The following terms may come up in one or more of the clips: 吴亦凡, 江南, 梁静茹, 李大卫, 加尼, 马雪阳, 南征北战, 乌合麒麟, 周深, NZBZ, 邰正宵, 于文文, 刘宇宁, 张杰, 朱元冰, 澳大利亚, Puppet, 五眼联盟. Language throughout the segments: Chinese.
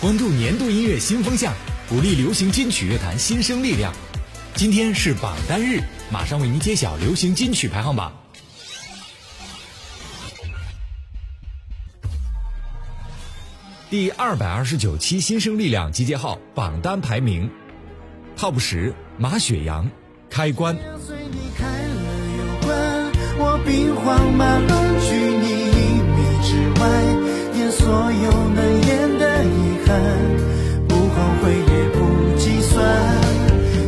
关注年度音乐新风向，鼓励流行金曲乐坛新生力量。今天是榜单日，马上为您揭晓流行金曲排行榜。第229期新生力量集结号榜单排名 TOP 10，马雪阳，开关。我兵荒马乱拒你一米之外，念所有难言的遗憾，不后悔也不计算，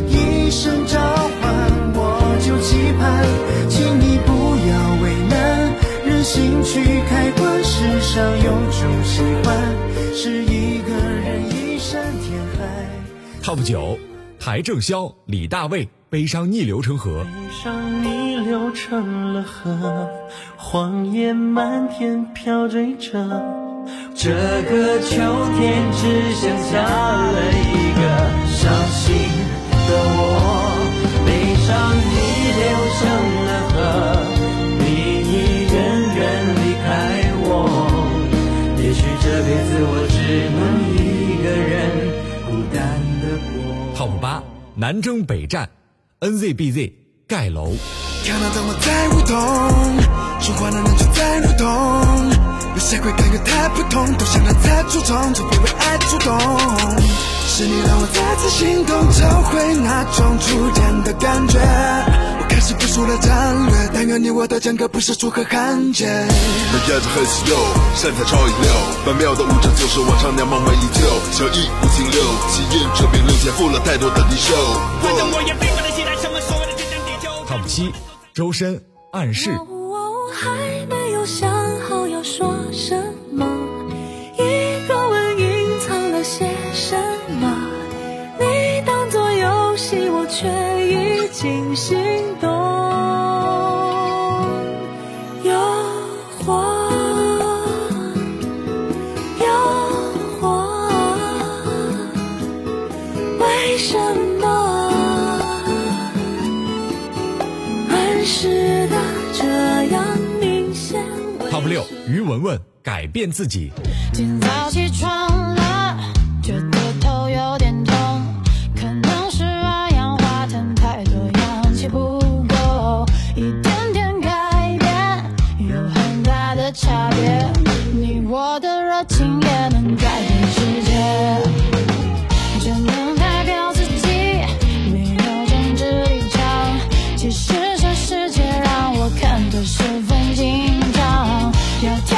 一生召唤我就期盼，请你不要为难，任性去开关，世上有种喜欢是一个人一山填海。TOP 9，邰正宵，李大卫，悲伤逆流成河。悲伤逆流成了河，谎言漫天飘追着，这个秋天只剩下了一个伤心的我。悲伤逆流成了河，这辈子我只能一个人孤单的过。TOP 8，南征北战， NZBZ， 盖楼。看到他们在舞动，说话的人就在流动，有些会感觉太普通，都想他太出众，就别为爱触动，是你让我再次心动，找回那种初见的感觉，我开始不输了战略，但愿你我的间隔不是楚河汉界。那压着很稀有，身材超一流，曼妙的舞者就是我常年梦寐以求，小一无情六，吸引这名流，肩负了太多的敌手，反正我也并不能期待什么所谓的天长地久。TOP 7，周深，暗示。我还没有想好要说什么，一个吻隐藏了些什么，你当作游戏，我却已经心动。诱惑，诱惑，为什么暗示的这样明显。TOP 6，于文文，改变自己。今早起床了，觉得头有点痛，可能是二氧化碳太多，氧气不够，一点点改变有很大的差别，你我的热情也能改变世界，只能代表自己，没有政治立场，其实这世界让我看得十分紧张，要跳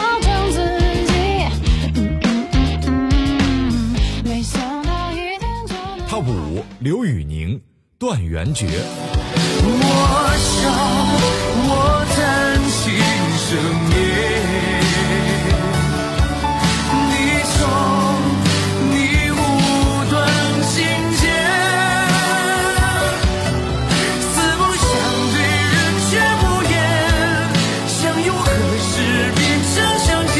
TOP 5，刘宇宁，断垣绝。我想我贪心生灭，你从你无端情节，四目相对人却无言，相拥何时变成相见，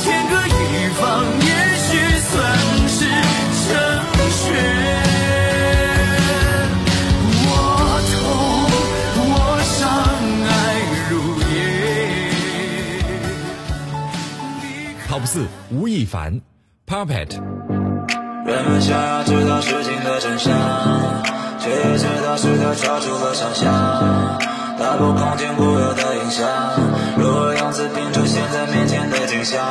天各一方也许算是成。TOP 4，吴亦凡， Puppet。 人们想要知道事情的真相，却也知道是他抓住了长项，打破空间固有的影响，如何样子拼出现在面前的景象。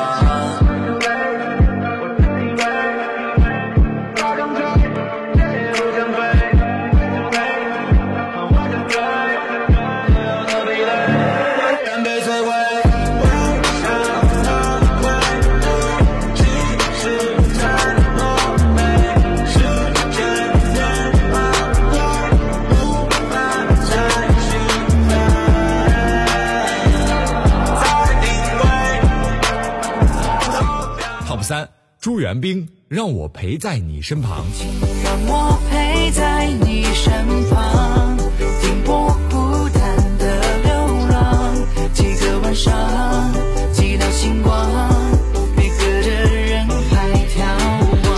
TOP 3，朱元冰，让我陪在你身旁。请让我陪在你身旁，停泊孤单的流浪，几个晚上几道星光，每个人海眺望，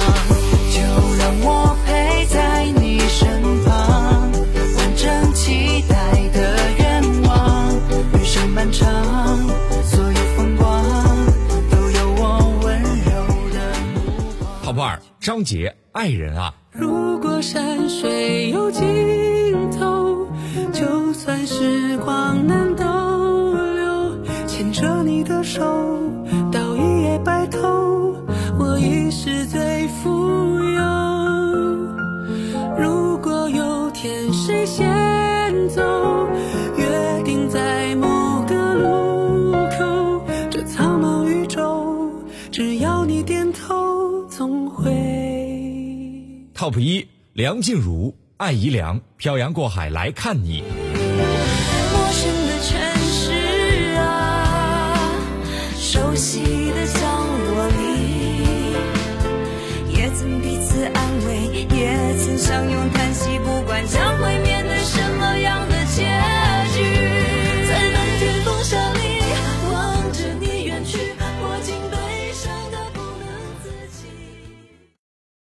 就让我陪在你身旁，完成期待的愿望，人生漫长，所有风光。Top 2张杰爱人啊。如果山水有尽头，就算时光难逗留，牵着你的手到一夜白头，我已是最富有。如果有天谁先走，约定在某个路口，这苍茫宇宙只要你点头，总会。 Top 1梁静茹爱姨娘，漂洋过海来看你。